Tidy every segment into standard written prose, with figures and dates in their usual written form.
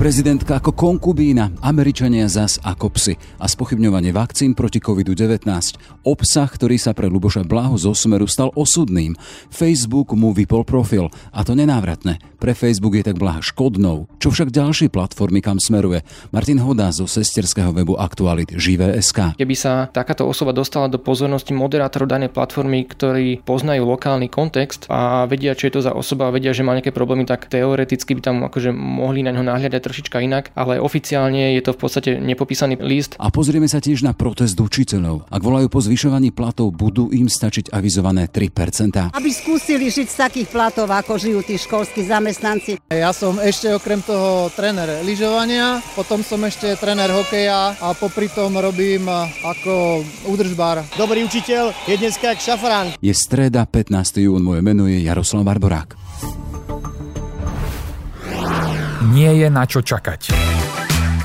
Prezidentka ako konkubína, Američania zas ako psi a spochybňovanie vakcín proti Covidu-19. Obsah, ktorý sa pre Ľuboša Bláhu zo Smeru stal osudným. Facebook mu vypol profil a to nenávratne. Pre Facebook je tak Bláha škodnou, čo však ďalšie platformy, kam smeruje. Martin Hodás zo sesterského webu Aktuality Živé.sk. Keby sa takáto osoba dostala do pozornosti moderátorov danej platformy, ktorí poznajú lokálny kontext a vedia, čo je to za osoba a vedia, že má nejaké problémy, tak teoreticky by tam akože mohli na ňo nahliadať trošička inak, ale oficiálne je to v podstate nepopísaný list. A pozrieme sa tiež na protest učiteľov. Ak volajú po zvyšovaní platov, budú im stačiť avizované 3%. Aby skúsili žiť z takých platov, ako žijú tí školskí zamestnanci. Ja som ešte okrem toho tréner lyžovania, potom som ešte tréner hokeja a popri tom robím ako údržbár. Dobrý učiteľ je dneska jak šafrán. Je streda, 15. jún, moje meno je Jaroslav Barborák. Nie je na čo čakať.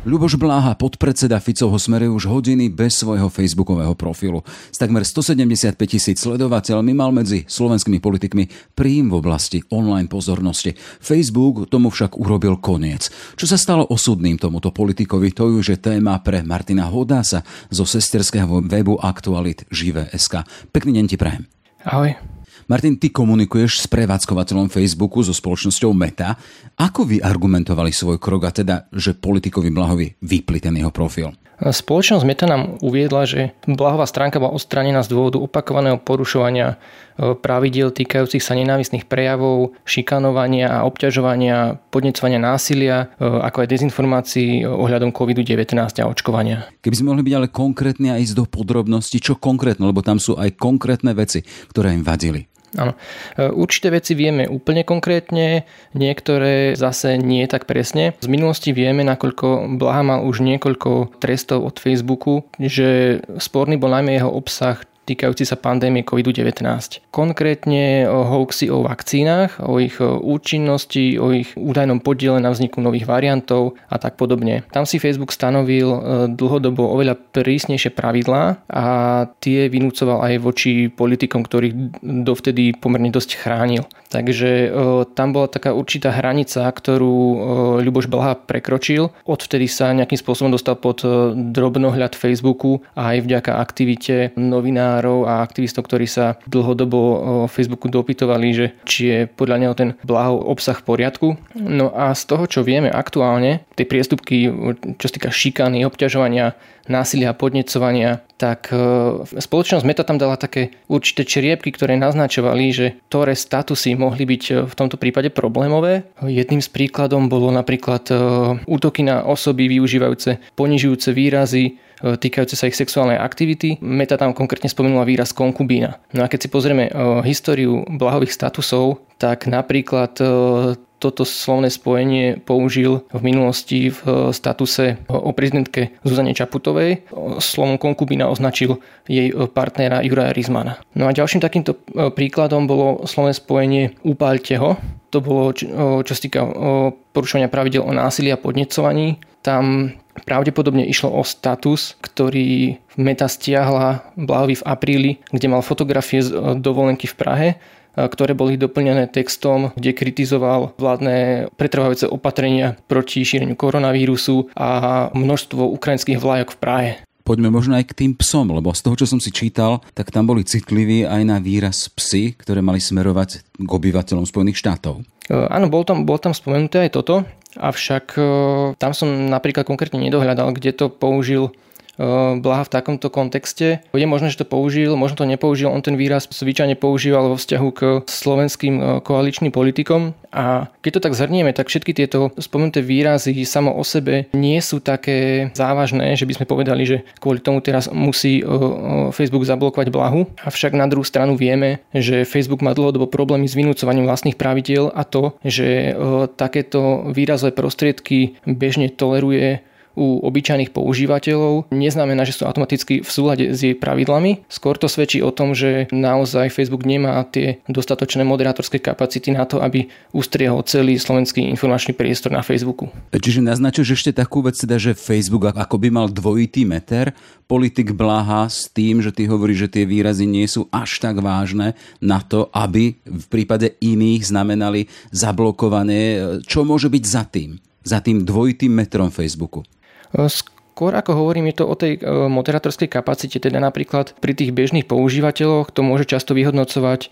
Ľuboš Bláha, podpredseda Ficovho Smeru, už hodiny bez svojho facebookového profilu. S takmer 175 000 sledovateľmi mal medzi slovenskými politikmi príjm v oblasti online pozornosti. Facebook tomu však urobil koniec. Čo sa stalo osudným tomuto politikovi, to už je téma pre Martina Hodása zo sesterského webu Aktualit Živé.sk. Pekný deň ti prajem. Ahoj. Martin, ty komunikuješ s prevádzkovateľom Facebooku, so spoločnosťou Meta. Ako vy argumentovali svoj krok, a teda, že politikovi Bláhovi vypli ten jeho profil? Spoločnosť Meta nám uviedla, že Bláhová stránka bola odstranená z dôvodu opakovaného porušovania pravidiel týkajúcich sa nenávistných prejavov, šikanovania a obťažovania, podnecovania násilia, ako aj dezinformácií ohľadom COVID-19 a očkovania. Keby sme mohli byť ale konkrétne a ísť do podrobností, čo konkrétne, lebo tam sú aj konkrétne veci, ktoré im vadili. Áno. Určité veci vieme úplne konkrétne, niektoré zase nie tak presne. Z minulosti vieme, nakoľko Bláha mal už niekoľko trestov od Facebooku, že sporný bol najmä jeho obsah týkajúci sa pandémie COVID-19. Konkrétne hoaxy o vakcínach, o ich účinnosti, o ich údajnom podiele na vzniku nových variantov a tak podobne. Tam si Facebook stanovil dlhodobo oveľa prísnejšie pravidlá a tie vynúcoval aj voči politikom, ktorých dovtedy pomerne dosť chránil. Takže tam bola taká určitá hranica, ktorú Ľuboš Bláha prekročil. Odvtedy sa nejakým spôsobom dostal pod drobnohľad Facebooku aj vďaka aktivite novinárov a aktivistov, ktorí sa dlhodobo o Facebooku dopytovali, že či je podľa neho ten Bláhov obsah v poriadku. No a z toho, čo vieme aktuálne, tie priestupky, čo sa týka šikany, obťažovania, násilia a podnecovania, tak spoločnosť Meta tam dala také určité čriepky, ktoré naznačovali, že ktoré statusy mohli byť v tomto prípade problémové. Jedným z príkladom bolo napríklad útoky na osoby využívajúce ponižujúce výrazy týkajúce sa ich sexuálnej aktivity. Meta tam konkrétne spomenula výraz konkubína. No a keď si pozrieme históriu Bláhových statusov, tak napríklad toto slovné spojenie použil v minulosti v statuse o prezidentke Zuzane Čaputovej. Slovom konkubína označil jej partnera Juraja Rizmana. No a ďalším takýmto príkladom bolo slovné spojenie upáľte ho. To bolo, čo sa týka porušovania pravidel o násilí a podnecovaní. Tam pravdepodobne išlo o status, ktorý Meta stiahla Bláhovi v apríli, kde mal fotografie z dovolenky v Prahe, ktoré boli doplnené textom, kde kritizoval vládne pretrvávajúce opatrenia proti šíreniu koronavírusu a množstvo ukrajinských vlajok v Prahe. Poďme možno aj k tým psom, lebo z toho, čo som si čítal, tak tam boli citliví aj na výraz psy, ktoré mali smerovať k obyvateľom Spojených štátov. Áno, bol tam spomenuté aj toto, avšak tam som napríklad konkrétne nedohľadal, kde to použil Bláha v takomto kontexte. Je možné, že to použil, možno to nepoužil, on ten výraz zvyčajne používal vo vzťahu k slovenským koaličným politikom. A keď to tak zhrnieme, tak všetky tieto spomenuté výrazy samo o sebe nie sú také závažné, že by sme povedali, že kvôli tomu teraz musí Facebook zablokovať Blahu. Avšak na druhú stranu vieme, že Facebook má dlhodobo problémy s vynúcovaním vlastných pravidiel a to, že takéto výrazové prostriedky bežne toleruje u obyčajných používateľov, neznamená, že sú automaticky v súlade s jej pravidlami. Skôr to svedčí o tom, že naozaj Facebook nemá tie dostatočné moderátorské kapacity na to, aby ustriehol celý slovenský informačný priestor na Facebooku. Čiže naznačuješ ešte takú vec, teda, že Facebook akoby mal dvojitý meter, politik Bláha s tým, že ty hovoríš, že tie výrazy nie sú až tak vážne na to, aby v prípade iných znamenali zablokovanie. Čo môže byť za tým dvojitým metrom Facebooku? Skôr ako hovorím, je to o tej moderátorskej kapacite, teda napríklad pri tých bežných používateľoch to môže často vyhodnocovať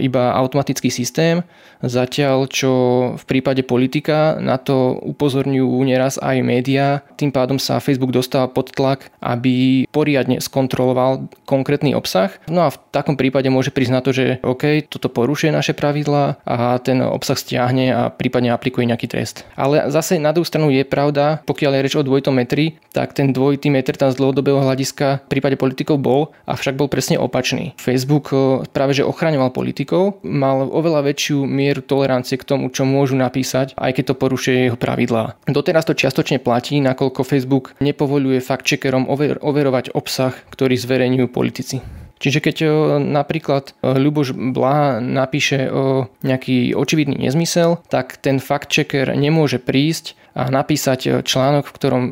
iba automatický systém, zatiaľ čo v prípade politika na to upozorňujú neraz aj médiá. Tým pádom sa Facebook dostáva pod tlak, aby poriadne skontroloval konkrétny obsah. No a v takom prípade môže prísť na to, že OK, toto porušuje naše pravidlá a ten obsah stiahne a prípadne aplikuje nejaký trest. Ale zase na druhú stranu je pravda, pokiaľ je reč o dvojitom metri, tak ten dvojitý meter tam z dlhodobého hľadiska v prípade politikov bol, avšak bol presne opačný. Facebook práve že ochraňoval politikov, mal oveľa väčšiu mieru tolerancie k tomu, čo môžu napísať, aj keď to porušuje jeho pravidlá. Doteraz to čiastočne platí, nakoľko Facebook nepovoľuje fact-checkerom overovať obsah, ktorý zverejňujú politici. Čiže keď napríklad Ľuboš Bláha napíše nejaký očividný nezmysel, tak ten fact-checker nemôže prísť a napísať článok, v ktorom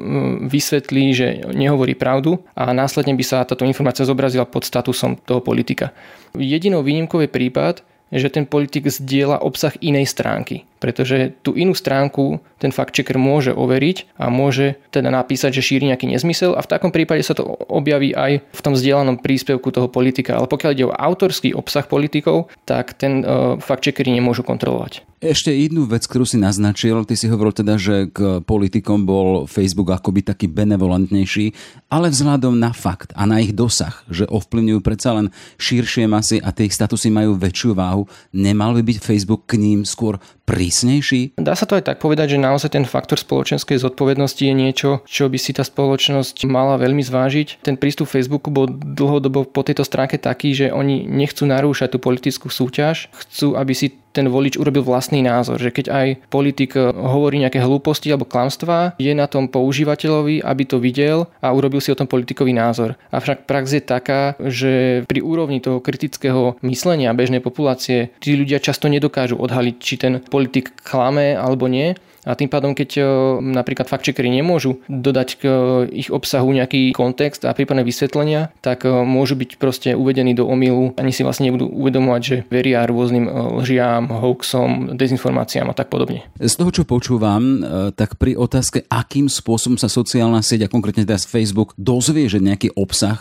vysvetlí, že nehovorí pravdu a následne by sa táto informácia zobrazila pod statusom toho politika. Jedinou výnimkou je prípad, že ten politik zdieľa obsah inej stránky, pretože tú inú stránku ten fact-checker môže overiť a môže teda napísať, že šíri nejaký nezmysel a v takom prípade sa to objaví aj v tom zdieľanom príspevku toho politika. Ale pokiaľ ide o autorský obsah politikov, tak ten fact-checkeri nemôžu kontrolovať. Ešte jednu vec, ktorú si naznačil, ty si hovoril teda, že k politikom bol Facebook akoby taký benevolentnejší, ale vzhľadom na fakt a na ich dosah, že ovplyvňujú predsa len širšie masy a tie ich statusy majú väčšiu váhu, nemal by byť Facebook k ním skôr prísnejší? Dá sa to aj tak povedať, že naozaj ten faktor spoločenskej zodpovednosti je niečo, čo by si tá spoločnosť mala veľmi zvážiť. Ten prístup Facebooku bol dlhodobo po tejto stránke taký, že oni nechcú narúšať tú politickú súťaž, chcú, aby si ten volič urobil vlastný názor, že keď aj politik hovorí nejaké hlúposti alebo klamstvá, je na tom používateľovi, aby to videl a urobil si o tom politikový názor. Avšak prax je taká, že pri úrovni toho kritického myslenia bežnej populácie tí ľudia často nedokážu odhaliť, či ten politik klame alebo nie. A tým pádom, keď napríklad fact-checkeri nemôžu dodať k ich obsahu nejaký kontext a prípadne vysvetlenia, tak môžu byť proste uvedení do omylu. Ani si vlastne nebudú uvedomovať, že veria rôznym lžiam, hoaxom, dezinformáciám a tak podobne. Z toho, čo počúvam, tak pri otázke, akým spôsobom sa sociálna sieť a konkrétne teraz Facebook dozvie, že nejaký obsah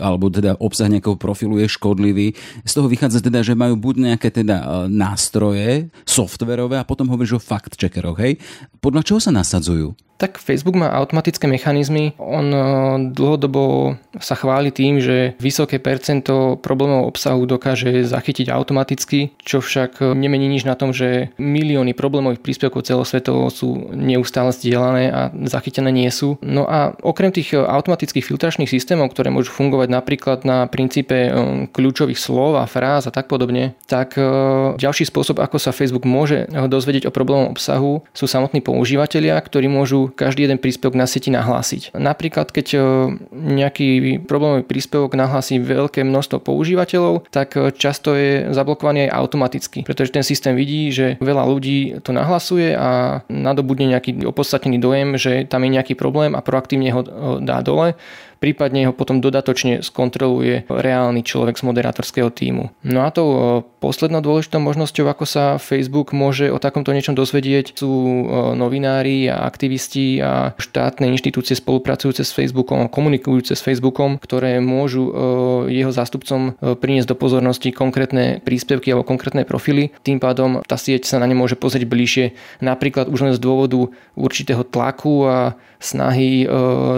alebo teda obsah nejakého profilu je škodlivý, z toho vychádza teda, že majú buď nejaké teda nástroje softverové a potom hovoríš o fact-checkeroch, hej? Podľa čoho sa nasadzujú? Tak Facebook má automatické mechanizmy. On dlhodobo sa chváli tým, že vysoké percento problémov obsahu dokáže zachytiť automaticky, čo však nemení nič na tom, že milióny problémových príspevkov celosvetovo sú neustále zdieľané a zachytené nie sú. No a okrem tých automatických filtračných systémov, ktoré môžu fungovať napríklad na princípe kľúčových slov a fráz a tak podobne, tak ďalší spôsob, ako sa Facebook môže dozvedieť o problémovom obsahu, sú samotní používatelia, ktorí môžu každý jeden príspevok na sieti nahlásiť. Napríklad, keď nejaký problémový príspevok nahlási veľké množstvo používateľov, tak často je zablokovaný aj automaticky, pretože ten systém vidí, že veľa ľudí to nahlasuje a nadobudne nejaký opodstatnený dojem, že tam je nejaký problém a proaktívne ho dá dole. Prípadne ho potom dodatočne skontroluje reálny človek z moderátorského tímu. No a tou poslednou dôležitou možnosťou, ako sa Facebook môže o takomto niečom dozvedieť, sú novinári a aktivisti a štátne inštitúcie spolupracujúce s Facebookom a komunikujúce s Facebookom, ktoré môžu jeho zástupcom priniesť do pozornosti konkrétne príspevky alebo konkrétne profily. Tým pádom tá sieť sa na ne môže pozrieť bližšie, napríklad už len z dôvodu určitého tlaku a snahy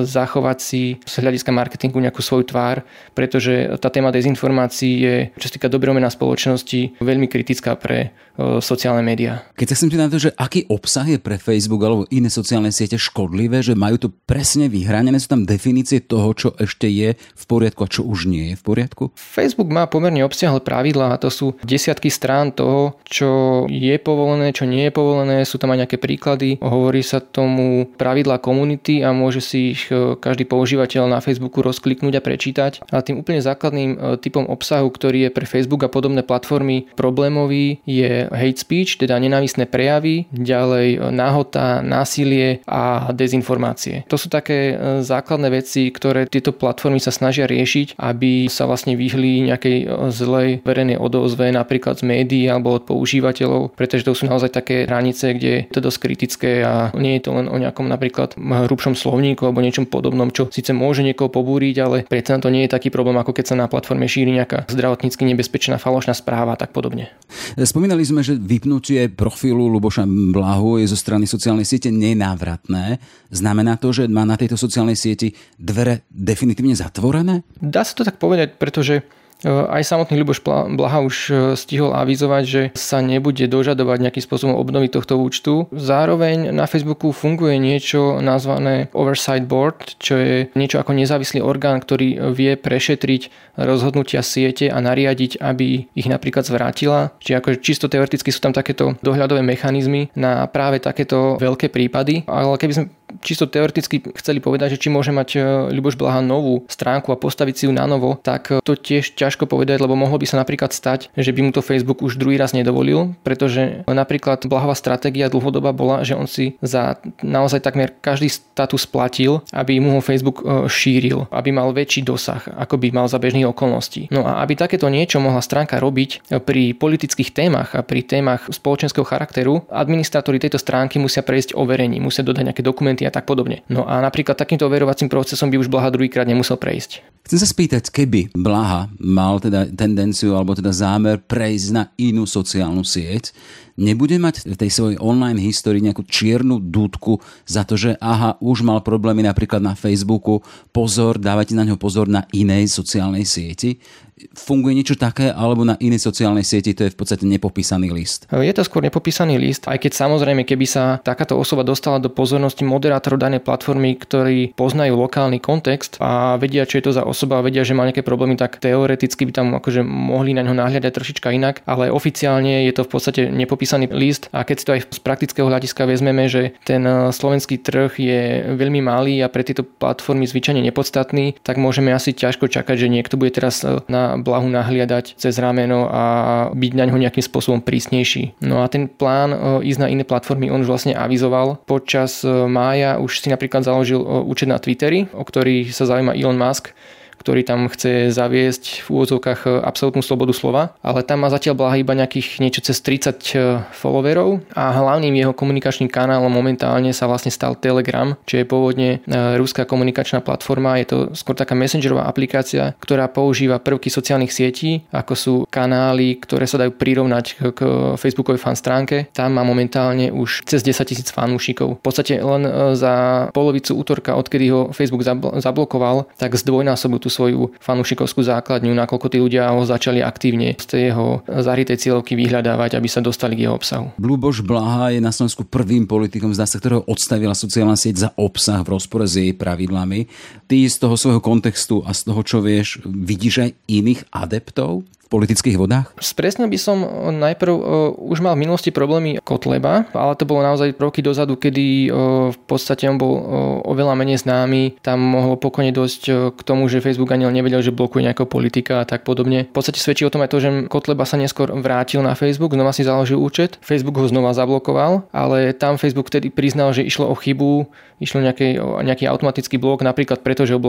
zachovať si hľadiska marketingu nejakú svoju tvár, pretože tá téma dezinformácií je, čo sa týka dobrého mena spoločnosti, veľmi kritická pre sociálne médiá. Keď sa chcem pýtať, že aký obsah je pre Facebook alebo iné sociálne siete škodlivé, že majú to presne vyhranené, sú tam definície toho, čo ešte je v poriadku a čo už nie je v poriadku? Facebook má pomerne obsiahle pravidlá a to sú desiatky strán toho, čo je povolené, čo nie je povolené, sú tam aj nejaké príklady, hovorí sa tomu pravidlá komunity a môže si ich každý používateľ na Facebooku rozkliknúť a prečítať. A tým úplne základným typom obsahu, ktorý je pre Facebook a podobné platformy problémový, je hate speech, teda nenávistné prejavy, ďalej náhota, násilie a dezinformácie. To sú také základné veci, ktoré tieto platformy sa snažia riešiť, aby sa vlastne vyhli nejakej zlej verejnej odozve, napríklad z médií alebo od používateľov, pretože to sú naozaj také hranice, kde je to dosť kritické a nie je to len o nejakom napríklad hrubšom slovníku alebo niečom podobnom, čo síce môže niekoho pobúriť, ale predsa to nie je taký problém, ako keď sa na platforme šíri nejaká zdravotnícky nebezpečná falošná správa a tak podobne. Spomínali sme, že vypnutie profilu Ľuboša Bláhu je zo strany sociálnej siete nenávratné. Znamená to, že má na tejto sociálnej sieti dvere definitívne zatvorené? Dá sa to tak povedať, pretože aj samotný Ľuboš Bláha už stihol avizovať, že sa nebude dožadovať nejakým spôsobom obnovy tohto účtu. Zároveň na Facebooku funguje niečo nazvané Oversight Board, čo je niečo ako nezávislý orgán, ktorý vie prešetriť rozhodnutia siete a nariadiť, aby ich napríklad zvrátila. Čiže ako čisto teoreticky sú tam takéto dohľadové mechanizmy na práve takéto veľké prípady. Ale keby sme čisto teoreticky chceli povedať, že či môže mať Ľuboš Bláha novú stránku a postaviť si ju na novo, tak to tiež ťažko povedať, lebo mohlo by sa napríklad stať, že by mu to Facebook už druhý raz nedovolil, pretože napríklad Bláhová stratégia dlhodobá bola, že on si za naozaj takmer každý status platil, aby mu ho Facebook šíril, aby mal väčší dosah, ako by mal za bežných okolností. No a aby takéto niečo mohla stránka robiť pri politických témach a pri témach spoločenského charakteru, administrátori tejto stránky musia prejsť overením, musia dodať nejaké dokumenty a tak podobne. No a napríklad takýmto overovacím procesom by už Bláha druhýkrát nemusel prejsť. Chcem sa spýtať, keby Bláha mal teda tendenciu alebo teda zámer prejsť na inú sociálnu sieť, nebude mať v tej svojej online histórii nejakú čiernu dúdku za to, že aha, už mal problémy napríklad na Facebooku, pozor, dávajte na ňo pozor na inej sociálnej sieti. Funguje niečo také, alebo na inej sociálnej sieti to je v podstate nepopísaný list? Je to skôr nepopísaný list, aj keď samozrejme, keby sa takáto osoba dostala do pozornosti moderátorov danej platformy, ktorí poznajú lokálny kontext a vedia, čo je to za osoba a vedia, že má nejaké problémy, tak teoreticky by tam akože mohli na ňo nahliadať trošička inak, ale oficiálne je to v podstate nepopísaný list a keď si to aj z praktického hľadiska vezmeme, že ten slovenský trh je veľmi malý a pre tieto platformy zvyčajne nepodstatný, tak môžeme asi ťažko čakať, že niekto bude teraz na Blahu nahliadať cez rameno a byť na ňo nejakým spôsobom prísnejší. No a ten plán ísť na iné platformy on už vlastne avizoval. Počas mája už si napríklad založil účet na Twitteri, o ktorý sa zaujíma Elon Musk, ktorý tam chce zaviesť v úvodzovkách absolútnu slobodu slova, ale tam má zatiaľ Bláha iba nejakých niečo cez 30 followerov a hlavným jeho komunikačným kanálom momentálne sa vlastne stal Telegram, čo je pôvodne ruská komunikačná platforma, je to skôr taká messengerová aplikácia, ktorá používa prvky sociálnych sietí, ako sú kanály, ktoré sa dajú prirovnať k Facebookovej fanstránke. Tam má momentálne už cez 10 000 fanúšikov. V podstate len za polovicu útorka, odkedy ho Facebook zablokoval, tak zdvojnásobil tú svoju fanúšikovskú základňu, nakoľko tí ľudia ho začali aktívne z tej jeho zarytej cieľovky vyhľadávať, aby sa dostali k jeho obsahu. Ľuboš Bláha je na Slovensku prvým politikom, zdá sa, ktorého odstavila sociálna sieť za obsah v rozpore s jej pravidlami. Ty z toho svojho kontextu a z toho, čo vieš, vidíš aj iných adeptov v politických vodách? Presne by som najprv už mal v minulosti problémy Kotleba, ale to bolo naozaj roky dozadu, kedy v podstate on bol oveľa menej známy. Tam mohlo pokojne dosť k tomu, že Facebook ani nevedel, že blokuje nejakého politika a tak podobne. V podstate svedčí o tom aj to, že Kotleba sa neskôr vrátil na Facebook, znova si založil účet, Facebook ho znova zablokoval, ale tam Facebook vtedy priznal, že išlo o chybu, išlo nejaký automatický blok, napríklad preto, že ho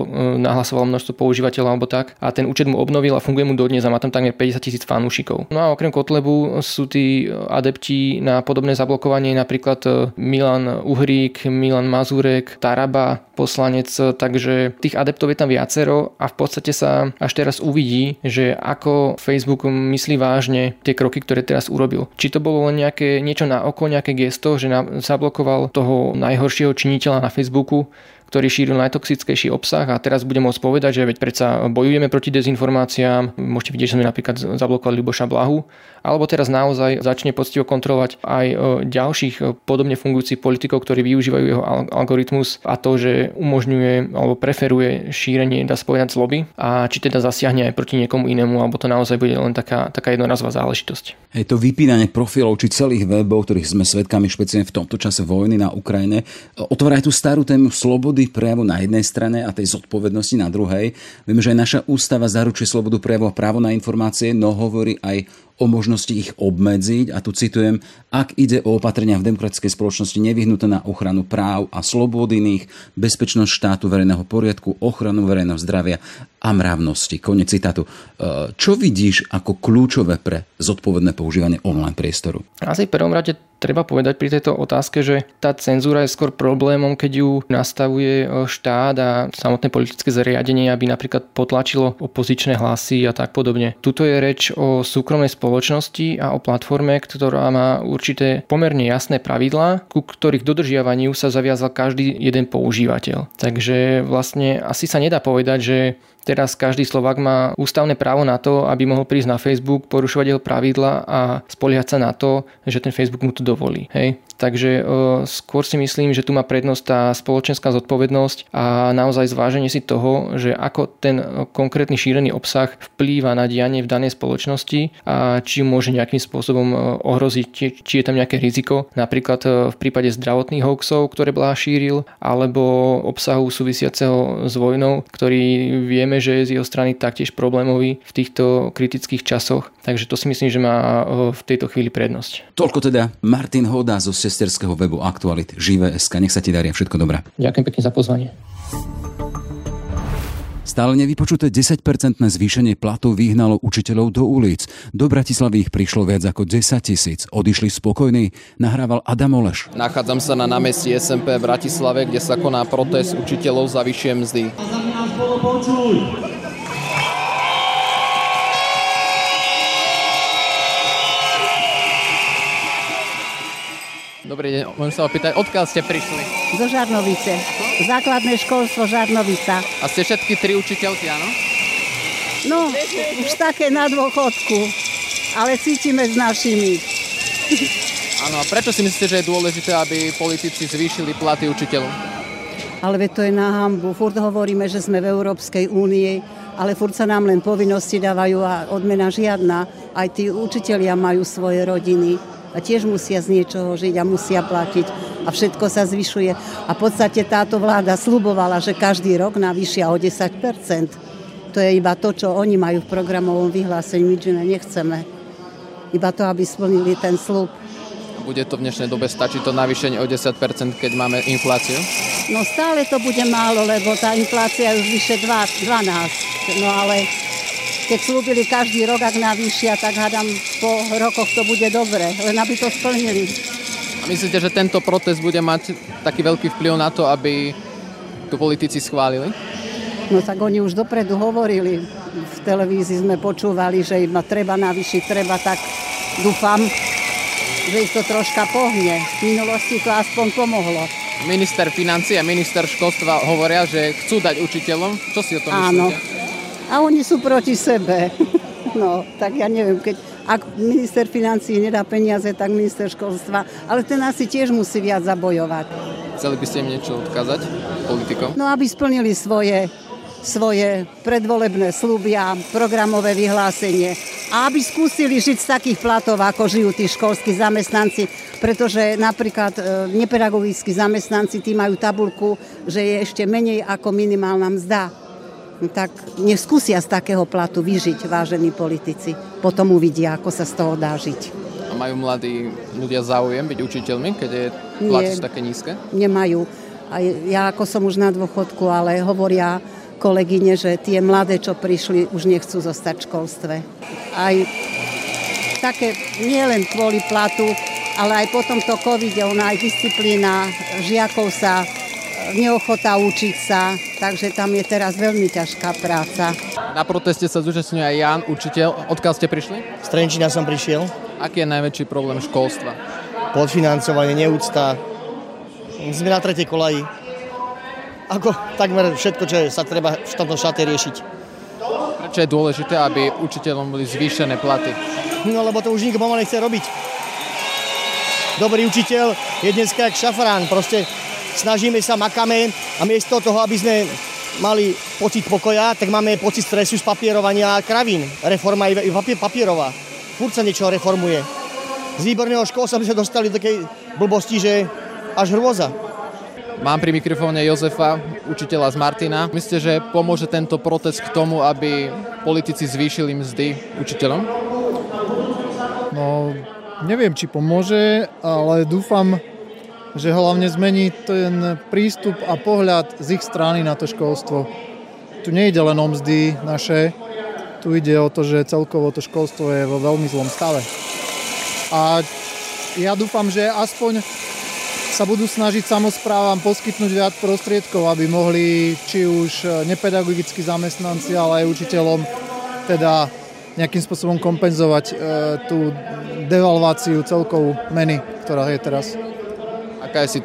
nahlasovalo množstvo používateľov alebo tak, a ten účet mu obnovil a funguje mu dodnes a má tam tak 50 000 fanúšikov. No a okrem Kotlebu sú tí adepti na podobné zablokovanie, napríklad Milan Uhrík, Milan Mazúrek, Taraba, poslanec, takže tých adeptov je tam viacero a v podstate sa až teraz uvidí, že ako Facebook myslí vážne tie kroky, ktoré teraz urobil. Či to bolo niečo na oko, nejaké gesto, že zablokoval toho najhoršieho činiteľa na Facebooku, ktorý šíril najtoxickejší obsah a teraz budem môcť povedať, že veď predsa bojujeme proti dezinformáciám. Môžete vidieť, že sme napríklad zablokovali Ľuboša Blahu, alebo teraz naozaj začne poctivo kontrolovať aj ďalších podobne fungujúcich politikov, ktorí využívajú jeho algoritmus a to, že umožňuje alebo preferuje šírenie, dá sa povedať, zloby a či teda zasiahne aj proti niekomu inému, alebo to naozaj bude len taká jednorazová záležitosť. Je to vypínanie profilov či celých webov, ktorých sme svedkami špeciálne v tomto čase vojny na Ukrajine, otvára tú starú tému slobody prejavu na jednej strane a tej zodpovednosti na druhej. Vieme, že aj naša ústava zaručuje slobodu prejavu a právo na informácie, no hovorí aj o možnosti ich obmedziť a tu citujem, ak ide o opatrenia v demokratickej spoločnosti nevyhnuté na ochranu práv a slobôd iných, bezpečnosť štátu, verejného poriadku, ochranu verejného zdravia a mravnosti. Koniec citátu. Čo vidíš ako kľúčové pre zodpovedné používanie online priestoru? Asi v prvom rade treba povedať pri tejto otázke, že tá cenzúra je skôr problémom, keď ju nastavuje štát a samotné politické zariadenie, aby napríklad potlačilo opozičné hlasy a tak podobne. Tuto je reč o súkromnej spoločnosti a o platforme, ktorá má určité pomerne jasné pravidlá, ku ktorých dodržiavaniu sa zaviazal každý jeden používateľ. Takže vlastne asi sa nedá povedať, že teraz každý Slovák má ústavné právo na to, aby mohol prísť na Facebook, porušovať jeho pravidla a spoliehať sa na to, že ten Facebook mu to dovolí. Hej. Takže skôr si myslím, že tu má prednosť tá spoločenská zodpovednosť a naozaj zváženie si toho, že ako ten konkrétny šírený obsah vplýva na dianie v danej spoločnosti a či môže nejakým spôsobom ohroziť, či je tam nejaké riziko. Napríklad v prípade zdravotných hoaxov, ktoré Bláha šíril, alebo obsahu súvisiaceho s vojnou, ktorý vieme, že je z jeho strany taktiež problémový v týchto kritických časoch. Takže to si myslím, že má v tejto chvíli prednosť. Toľko teda Martin Hodás zo sesterského webu Aktuality Živé.sk. Nech sa ti darí, všetko dobré. Ďakujem pekne za pozvanie. Stále nevypočuté 10% zvýšenie platov vyhnalo učiteľov do ulic. Do Bratislavy ich prišlo viac ako 10 000. Odišli spokojní, nahrával Adam Oleš. Nachádzam sa na námestí SMP v Bratislave, kde sa koná protest učiteľov za vyššie mzdy. Dobrý deň, môžem sa opýtať, odkiaľ ste prišli? Do Žarnovice, základné školstvo Žarnovica. A ste všetky tri učiteľky, áno? No, už také na dôchodku, ale cítime s našimi. Áno, a prečo si myslíte, že je dôležité, aby politici zvýšili platy učiteľov? Ale veď to je na hanbu, furt hovoríme, že sme v Európskej únii, ale furt sa nám len povinnosti dávajú a odmena žiadna. Aj tí učitelia majú svoje rodiny. A tiež musia z niečoho žiť a musia platiť. A všetko sa zvyšuje. A v podstate táto vláda sľubovala, že každý rok navýšia o 10%. To je iba to, čo oni majú v programovom vyhlásení. Nič iné nechceme. Iba to, aby splnili ten sľub. Bude to v dnešnej dobe stačiť to navýšenie o 10%, keď máme infláciu? No stále to bude málo, lebo tá inflácia je už vyše 12. No ale keď slúbili každý rok, ak navýšia, tak hádam, po rokoch to bude dobre, len aby to splnili. A myslíte, že tento protest bude mať taký veľký vplyv na to, aby tu politici schválili? No tak oni už dopredu hovorili, v televízii sme počúvali, že im treba navýšiť, tak dúfam, že ich to troška pohne. V minulosti to aspoň pomohlo. Minister financií a minister školstva hovoria, že chcú dať učiteľom. Čo si o tom myslíte? Áno. A oni sú proti sebe. No, tak ja neviem, ak minister financií nedá peniaze, tak minister školstva, ale ten asi tiež musí viac zabojovať. Chceli by ste im niečo odkázať politikom? No, aby splnili svoje predvolebné sľuby a programové vyhlásenie. A aby skúsili žiť z takých platov, ako žijú tí školskí zamestnanci, pretože napríklad nepedagogickí zamestnanci, tí majú tabuľku, že je ešte menej ako minimálna mzda. Tak nech skúsia z takého platu vyžiť, vážení politici. Potom uvidia, ako sa z toho dá žiť. A majú mladí ľudia záujem byť učiteľmi, keď je plat také nízke? Nemajú. Ja ako som už na dôchodku, ale hovoria kolegyne, že tie mladé, čo prišli, už nechcú zostať v školstve. Aj také, nie len kvôli platu, ale aj po tomto covide, ona aj disciplína žiakov sa neochota učiť sa, takže tam je teraz veľmi ťažká práca. Na proteste sa zúčastňuje aj Jan, učiteľ. Odkiaľ ste prišli? Z Trenčína som prišiel. Aký je najväčší problém školstva? Podfinancovanie, neúcta. Sme na tretej kolaji. A ako takmer všetko, čo sa treba v tomto štáte riešiť. Prečo je dôležité, aby učiteľom boli zvýšené platy? No lebo to už nikto pomaly nechce robiť. Dobrý učiteľ je dneska jak šafrán. Proste snažíme sa, makáme a miesto toho, aby sme mali pocit pokoja, tak máme pocit stresu z papierovania a kravín. Reforma je papierová. Furt sa niečo reformuje. Z výborného školstva sme sa dostali do takej blbosti, že až hrôza. Mám pri mikrofóne Jozefa, učiteľa z Martina. Myslíte, že pomôže tento protest k tomu, aby politici zvýšili mzdy učiteľom? No, neviem, či pomôže, ale dúfam, že hlavne zmení ten prístup a pohľad z ich strany na to školstvo. Tu nejde len o mzdy naše, tu ide o to, že celkovo to školstvo je vo veľmi zlom stave. A ja dúfam, že aspoň sa budú snažiť samosprávam poskytnúť viac prostriedkov, aby mohli či už nepedagogickí zamestnanci, ale aj učiteľom teda nejakým spôsobom kompenzovať tú devalváciu celkovú meny, ktorá je teraz. Aká je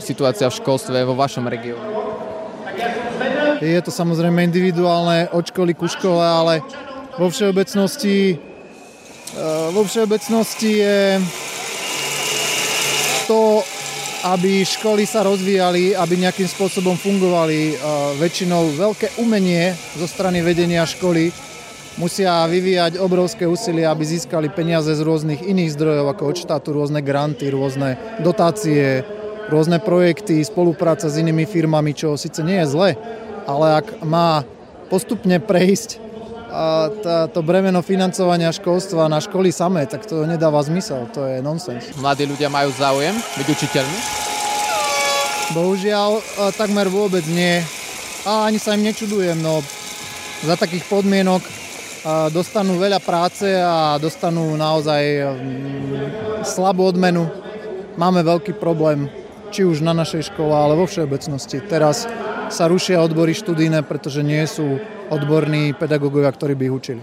situácia v školstve vo vašom regióne? Je to samozrejme individuálne od školy ku škole, ale vo všeobecnosti je to, aby školy sa rozvíjali, aby nejakým spôsobom fungovali. Väčšinou veľké umenie zo strany vedenia školy musia vyvíjať obrovské úsilie, aby získali peniaze z rôznych iných zdrojov, ako od štátu, rôzne granty, rôzne dotácie, rôzne projekty, spolupráca s inými firmami, čo síce nie je zle, ale ak má postupne prejsť to bremeno financovania školstva na školy samé, tak to nedáva zmysel, to je nonsens. Mladí ľudia majú záujem byť učiteľmi? Bohužiaľ, takmer vôbec nie. A ani sa im nečudujem, no za takých podmienok dostanú veľa práce a dostanú naozaj slabú odmenu. Máme veľký problém, či už na našej škole, ale vo všeobecnosti. Teraz sa rušia odbory študijné, pretože nie sú odborní pedagógovia, ktorí by ich učili.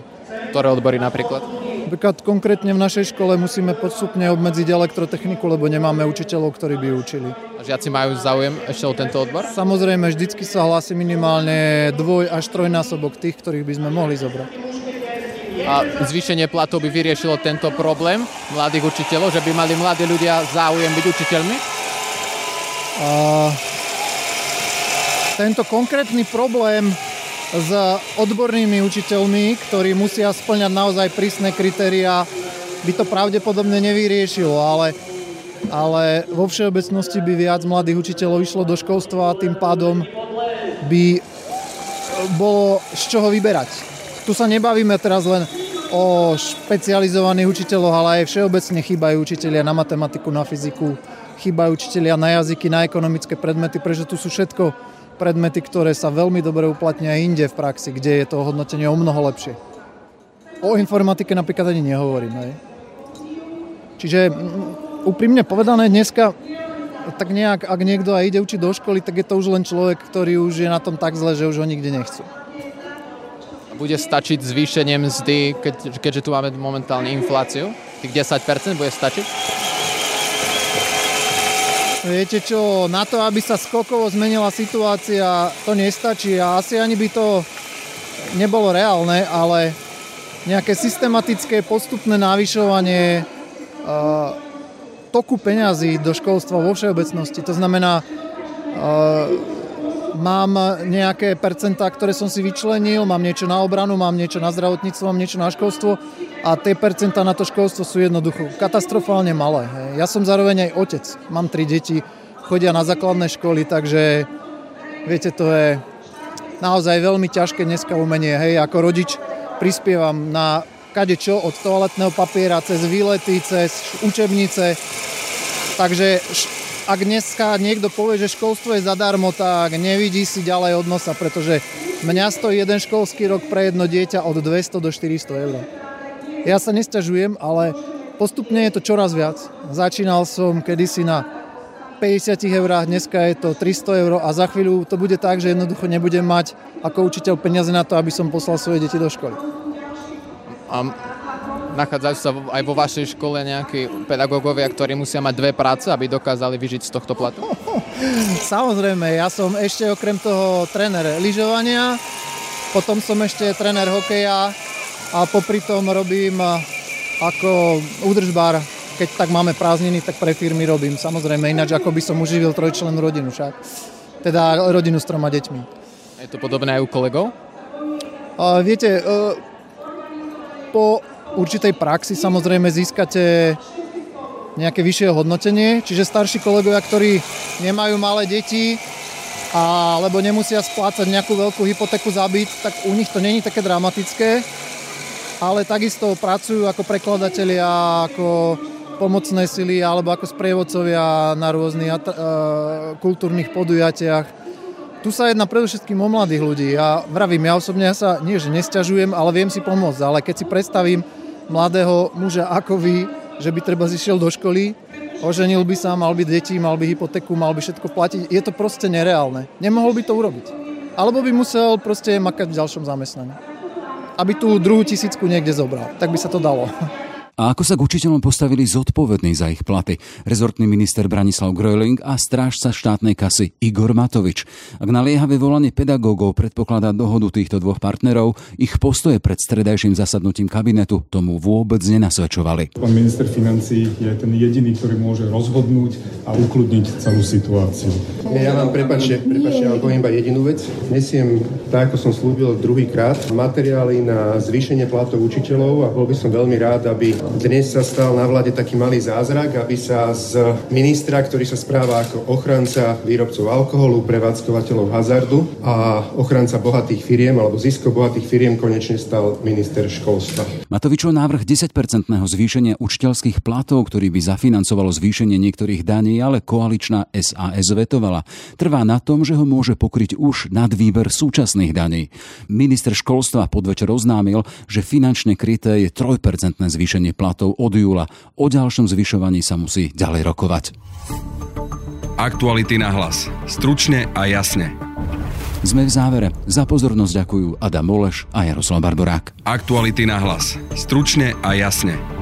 Ktoré odbory napríklad? Napríklad konkrétne v našej škole musíme postupne obmedziť elektrotechniku, lebo nemáme učiteľov, ktorí by ju učili. A žiaci majú záujem ešte o tento odbor? Samozrejme, vždycky sa hlási minimálne 2- až 3-násobok tých, ktorých by sme mohli zobrať. A zvýšenie platov by vyriešilo tento problém mladých učiteľov, že by mali mladí ľudia záujem byť učiteľmi? Tento konkrétny problém s odbornými učiteľmi, ktorí musia spĺňať naozaj prísne kritériá, by to pravdepodobne nevyriešilo, ale vo všeobecnosti by viac mladých učiteľov išlo do školstva a tým pádom by bolo z čoho vyberať. Tu sa nebavíme teraz len o špecializovaných učiteľoch, ale aj všeobecne chýbajú učitelia na matematiku, na fyziku, chýbajú učitelia na jazyky, na ekonomické predmety, pretože tu sú všetko predmety, ktoré sa veľmi dobre uplatnia inde v praxi, kde je to hodnotenie o mnoho lepšie. O informatike napríklad ani nehovorím. Ne? Čiže úprimne povedané dneska, tak nejak, ak niekto aj ide učiť do školy, tak je to už len človek, ktorý už je na tom tak zle, že už ho nikde nechcú. Bude stačiť zvýšenie mzdy, keďže tu máme momentálne infláciu? Tých 10% bude stačiť? Viete čo, na to, aby sa skokovo zmenila situácia, to nestačí a asi ani by to nebolo reálne, ale nejaké systematické postupné navyšovanie toku peňazí do školstva vo všeobecnosti. To znamená, mám nejaké percentá, ktoré som si vyčlenil, mám niečo na obranu, mám niečo na zdravotníctvo, mám niečo na školstvo a tie percentá na to školstvo sú jednoducho katastrofálne malé. Ja som zároveň aj otec, mám 3 deti, chodia na základné školy, takže viete, to je naozaj veľmi ťažké dneska umenie. Hej, ako rodič prispievam na kadečo od toaletného papiera, cez výlety, cez učebnice, takže ak dneska niekto povie, že školstvo je zadarmo, tak nevidí si ďalej od nosa, pretože mňa stojí jeden školský rok pre jedno dieťa od 200 do 400 eur. Ja sa nesťažujem, ale postupne je to čoraz viac. Začínal som kedysi na 50 eurách, dneska je to 300 eur a za chvíľu to bude tak, že jednoducho nebudem mať ako učiteľ peniaze na to, aby som poslal svoje deti do školy. Nachádzajú sa aj vo vašej škole nejakí pedagógovia, ktorí musia mať dve práce, aby dokázali vyžiť z tohto platu? Samozrejme, ja som ešte okrem toho tréner lyžovania, potom som ešte tréner hokeja a popri tom robím ako údržbár. Keď tak máme prázdniny, tak pre firmy robím. Samozrejme, ináč ako by som uživil trojčlennú rodinu však. Teda rodinu s 3 deťmi. Je to podobné aj u kolegov? Viete, po určitej praxi samozrejme získate nejaké vyššie hodnotenie, čiže starší kolegovia, ktorí nemajú malé deti alebo nemusia splácať nejakú veľkú hypotéku za byt, tak u nich to není také dramatické, ale takisto pracujú ako prekladatelia, ako pomocné sily alebo ako sprievodcovia na rôznych kultúrnych podujatiach. Tu sa jedná predovšetkým o mladých ľudí. Ja vravím, ja osobne sa nie, že nesťažujem, ale viem si pomôcť. Ale keď si predstavím mladého muža ako vy, že by treba zišiel do školy, oženil by sa, mal by deti, mal by hypotéku, mal by všetko platiť, je to proste nereálne. Nemohol by to urobiť. Alebo by musel proste makať v ďalšom zamestnaní. Aby tú druhú tisícku niekde zobral. Tak by sa to dalo. A ako sa k učiteľom postavili zodpovední za ich platy? Rezortný minister Branislav Gröhling a strážca štátnej kasy Igor Matovič. Ak naliehavé volanie pedagógov predpokladá dohodu týchto dvoch partnerov, ich postoje pred stredajším zasadnutím kabinetu tomu vôbec nenasvedčovali. Pán minister financií je ten jediný, ktorý môže rozhodnúť a ukludniť celú situáciu. Ja vám prepáčte, ale poviem iba jedinú vec. Nesiem, tak ako som slúbil druhýkrát, materiály na zvýšenie platov učiteľov a bol by som veľmi rád, aby dnes sa stal na vláde taký malý zázrak, aby sa z ministra, ktorý sa správa ako ochranca výrobcov alkoholu, prevádzkovateľov hazardu a ochranca bohatých firiem alebo ziskov bohatých firiem, konečne stal minister školstva. Matovičov návrh 10% zvýšenia učiteľských platov, ktorý by zafinancovalo zvýšenie niektorých daní, ale koaličná SaS vetovala. Trvá na tom, že ho môže pokryť už nadvýber súčasných daní. Minister školstva podvečer oznámil, že finančne kryté je 3% zvýšenie platov od júla. O ďalšom zvyšovaní sa musí ďalej rokovať. Aktuality na hlas. Stručne a jasne. Sme v závere. Za pozornosť ďakujú Adam Oleš a Jaroslav Barborák. Aktuality na hlas. Stručne a jasne.